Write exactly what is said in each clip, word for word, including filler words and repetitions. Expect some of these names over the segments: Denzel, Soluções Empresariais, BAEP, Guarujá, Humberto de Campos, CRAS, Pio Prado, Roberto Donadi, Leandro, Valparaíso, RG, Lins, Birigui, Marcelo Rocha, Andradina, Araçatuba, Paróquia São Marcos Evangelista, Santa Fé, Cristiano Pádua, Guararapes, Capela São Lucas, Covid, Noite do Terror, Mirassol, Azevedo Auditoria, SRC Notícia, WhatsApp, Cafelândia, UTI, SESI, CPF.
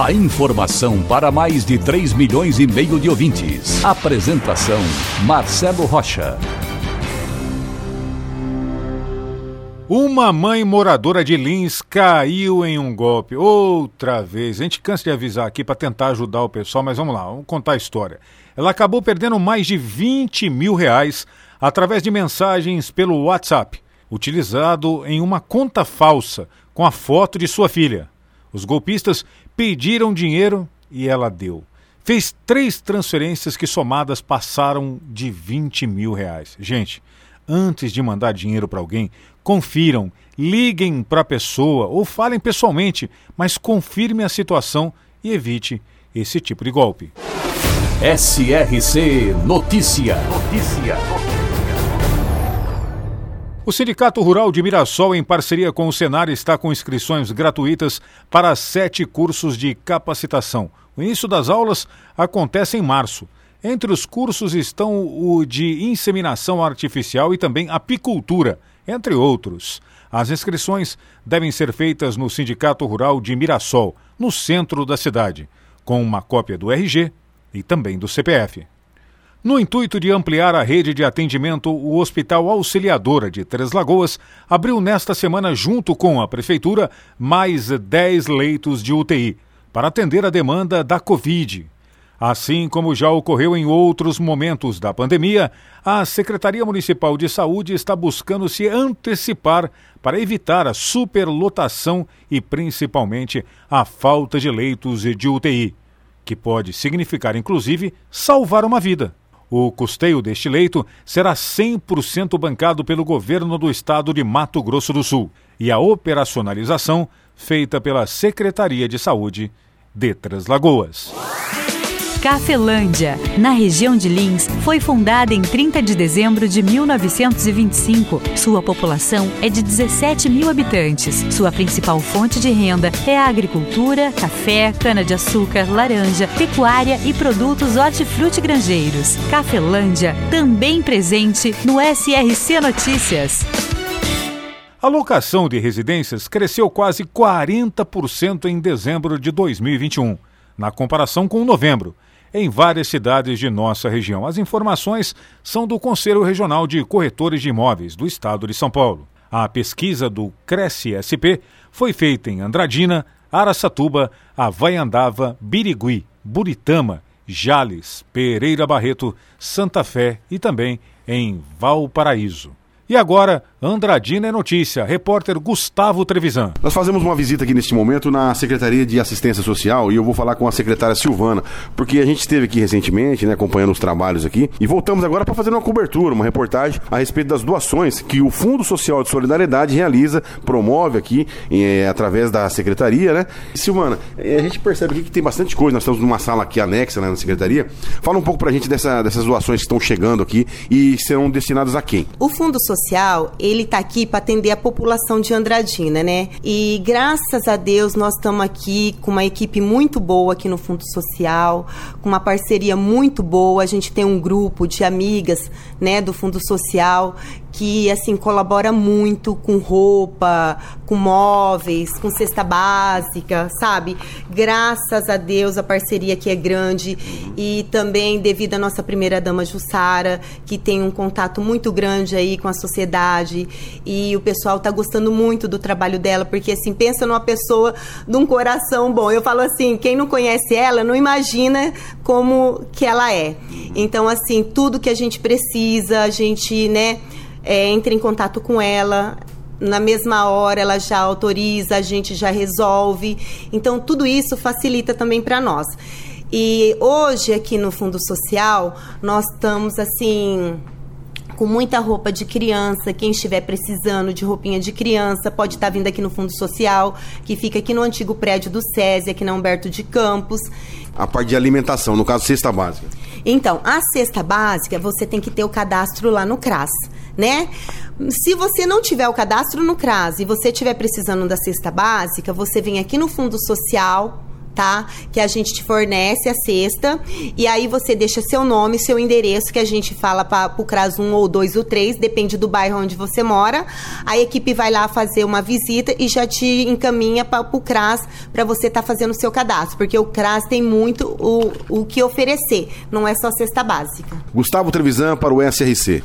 A informação para mais de três milhões e meio de ouvintes. Apresentação, Marcelo Rocha. Uma mãe moradora de Lins caiu em um golpe. Outra vez. A gente cansa de avisar aqui para tentar ajudar o pessoal, mas vamos lá, vamos contar a história. Ela acabou perdendo mais de vinte mil reais através de mensagens pelo WhatsApp, utilizado em uma conta falsa com a foto de sua filha. Os golpistas pediram dinheiro e ela deu. Fez três transferências que somadas passaram de vinte mil reais. Gente, antes de mandar dinheiro para alguém, confiram, liguem para a pessoa ou falem pessoalmente, mas confirme a situação e evite esse tipo de golpe. S R C Notícia. Notícia. O Sindicato Rural de Mirassol, em parceria com o Senar, está com inscrições gratuitas para sete cursos de capacitação. O início das aulas acontece em março. Entre os cursos estão o de inseminação artificial e também apicultura, entre outros. As inscrições devem ser feitas no Sindicato Rural de Mirassol, no centro da cidade, com uma cópia do R G e também do C P F. No intuito de ampliar a rede de atendimento, o Hospital Auxiliadora de Três Lagoas abriu nesta semana, junto com a Prefeitura, mais dez leitos de U T I para atender a demanda da Covid. Assim como já ocorreu em outros momentos da pandemia, a Secretaria Municipal de Saúde está buscando se antecipar para evitar a superlotação e, principalmente, a falta de leitos de U T I, que pode significar, inclusive, salvar uma vida. O custeio deste leito será cem por cento bancado pelo governo do estado de Mato Grosso do Sul e a operacionalização feita pela Secretaria de Saúde de Três Lagoas. Cafelândia, na região de Lins, foi fundada em trinta de dezembro de mil novecentos e vinte e cinco. Sua população é de dezessete mil habitantes. Sua principal fonte de renda é a agricultura, café, cana-de-açúcar, laranja, pecuária e produtos hortifrutigranjeiros. Cafelândia, também presente no S R C Notícias. A locação de residências cresceu quase quarenta por cento em dezembro de dois mil e vinte e um, na comparação com novembro. Em várias cidades de nossa região. As informações são do Conselho Regional de Corretores de Imóveis do Estado de São Paulo. A pesquisa do C R E C I S P foi feita em Andradina, Araçatuba, Avanhandava, Birigui, Buritama, Jales, Pereira Barreto, Santa Fé e também em Valparaíso. E agora, Andradina é notícia. Repórter Gustavo Trevisan. Nós fazemos uma visita aqui neste momento na Secretaria de Assistência Social e eu vou falar com a secretária Silvana, porque a gente esteve aqui recentemente, né, acompanhando os trabalhos aqui, e voltamos agora para fazer uma cobertura, uma reportagem a respeito das doações que o Fundo Social de Solidariedade realiza, promove aqui é, através da Secretaria, né? Silvana, a gente percebe aqui que tem bastante coisa. Nós estamos numa sala aqui anexa, né, na Secretaria. Fala um pouco para a gente dessa, dessas doações que estão chegando aqui e serão destinadas a quem? O Fundo Social, ele está aqui para atender a população de Andradina, né? E graças a Deus nós estamos aqui com uma equipe muito boa aqui no Fundo Social, com uma parceria muito boa. A gente tem um grupo de amigas, né, do Fundo Social, que assim colabora muito com roupa, com móveis, com cesta básica, sabe? Graças a Deus a parceria aqui é grande e também devido à nossa primeira-dama Jussara, que tem um contato muito grande aí com a sociedade e o pessoal tá gostando muito do trabalho dela, porque assim, pensa numa pessoa de um coração bom. Eu falo assim, quem não conhece ela não imagina como que ela é. Então assim, tudo que a gente precisa, a gente, né, É, entra em contato com ela, na mesma hora ela já autoriza, a gente já resolve. Então tudo isso facilita também para nós. E hoje aqui no Fundo Social nós estamos assim... com muita roupa de criança. Quem estiver precisando de roupinha de criança pode estar vindo aqui no Fundo Social, que fica aqui no antigo prédio do SESI, aqui na Humberto de Campos. A parte de alimentação, no caso, cesta básica. Então, a cesta básica, você tem que ter o cadastro lá no CRAS, né? Se você não tiver o cadastro no CRAS e você estiver precisando da cesta básica, você vem aqui no Fundo Social, tá? Que a gente te fornece a cesta, e aí você deixa seu nome, seu endereço, que a gente fala para o CRAS um ou dois ou três, depende do bairro onde você mora. A equipe vai lá fazer uma visita e já te encaminha para o CRAS para você estar tá fazendo o seu cadastro, porque o CRAS tem muito o, o que oferecer, não é só cesta básica. Gustavo Trevisan para o S R C.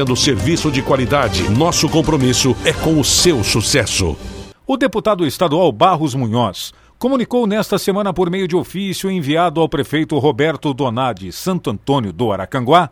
do serviço de qualidade. Nosso compromisso é com o seu sucesso. O deputado estadual Barros Munhoz comunicou nesta semana, por meio de ofício enviado ao prefeito Roberto Donadi, Santo Antônio do Aracanguá,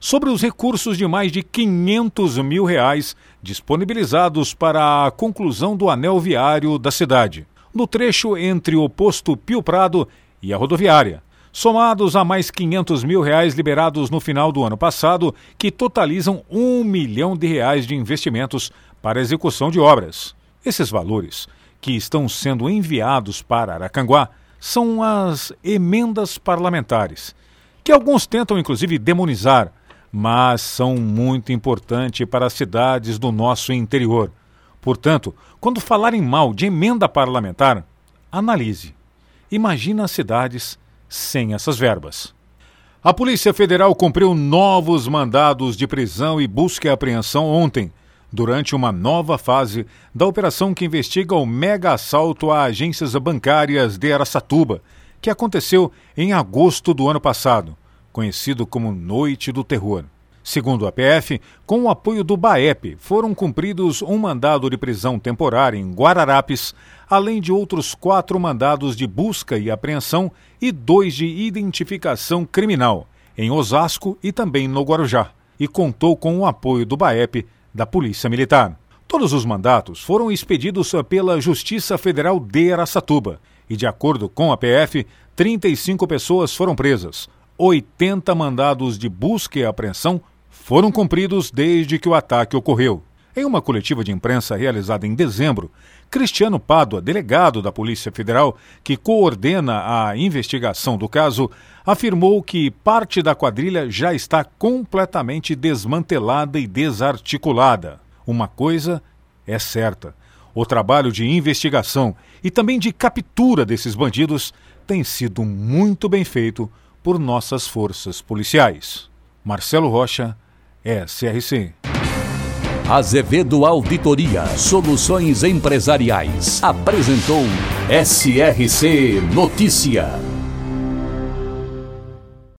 sobre os recursos de mais de quinhentos mil reais disponibilizados para a conclusão do anel viário da cidade, no trecho entre o posto Pio Prado e a rodoviária, somados a mais quinhentos mil reais liberados no final do ano passado, que totalizam um milhão de reais de investimentos para execução de obras. Esses valores, que estão sendo enviados para Aracanguá, são as emendas parlamentares, que alguns tentam inclusive demonizar, mas são muito importantes para as cidades do nosso interior. Portanto, quando falarem mal de emenda parlamentar, analise. Imagina as cidades sem essas verbas. A Polícia Federal cumpriu novos mandados de prisão e busca e apreensão ontem, durante uma nova fase da operação que investiga o mega assalto a agências bancárias de Araçatuba, que aconteceu em agosto do ano passado, conhecido como Noite do Terror. Segundo a P F, com o apoio do B A E P, foram cumpridos um mandado de prisão temporária em Guararapes, além de outros quatro mandados de busca e apreensão e dois de identificação criminal, em Osasco e também no Guarujá, e contou com o apoio do B A E P da Polícia Militar. Todos os mandatos foram expedidos pela Justiça Federal de Araçatuba e, de acordo com a P F, trinta e cinco pessoas foram presas. oitenta mandados de busca e apreensão foram cumpridos desde que o ataque ocorreu. Em uma coletiva de imprensa realizada em dezembro, Cristiano Pádua, delegado da Polícia Federal, que coordena a investigação do caso, afirmou que parte da quadrilha já está completamente desmantelada e desarticulada. Uma coisa é certa: o trabalho de investigação e também de captura desses bandidos tem sido muito bem feito por nossas forças policiais. Marcelo Rocha, S R C. Azevedo Auditoria Soluções Empresariais apresentou S R C Notícia.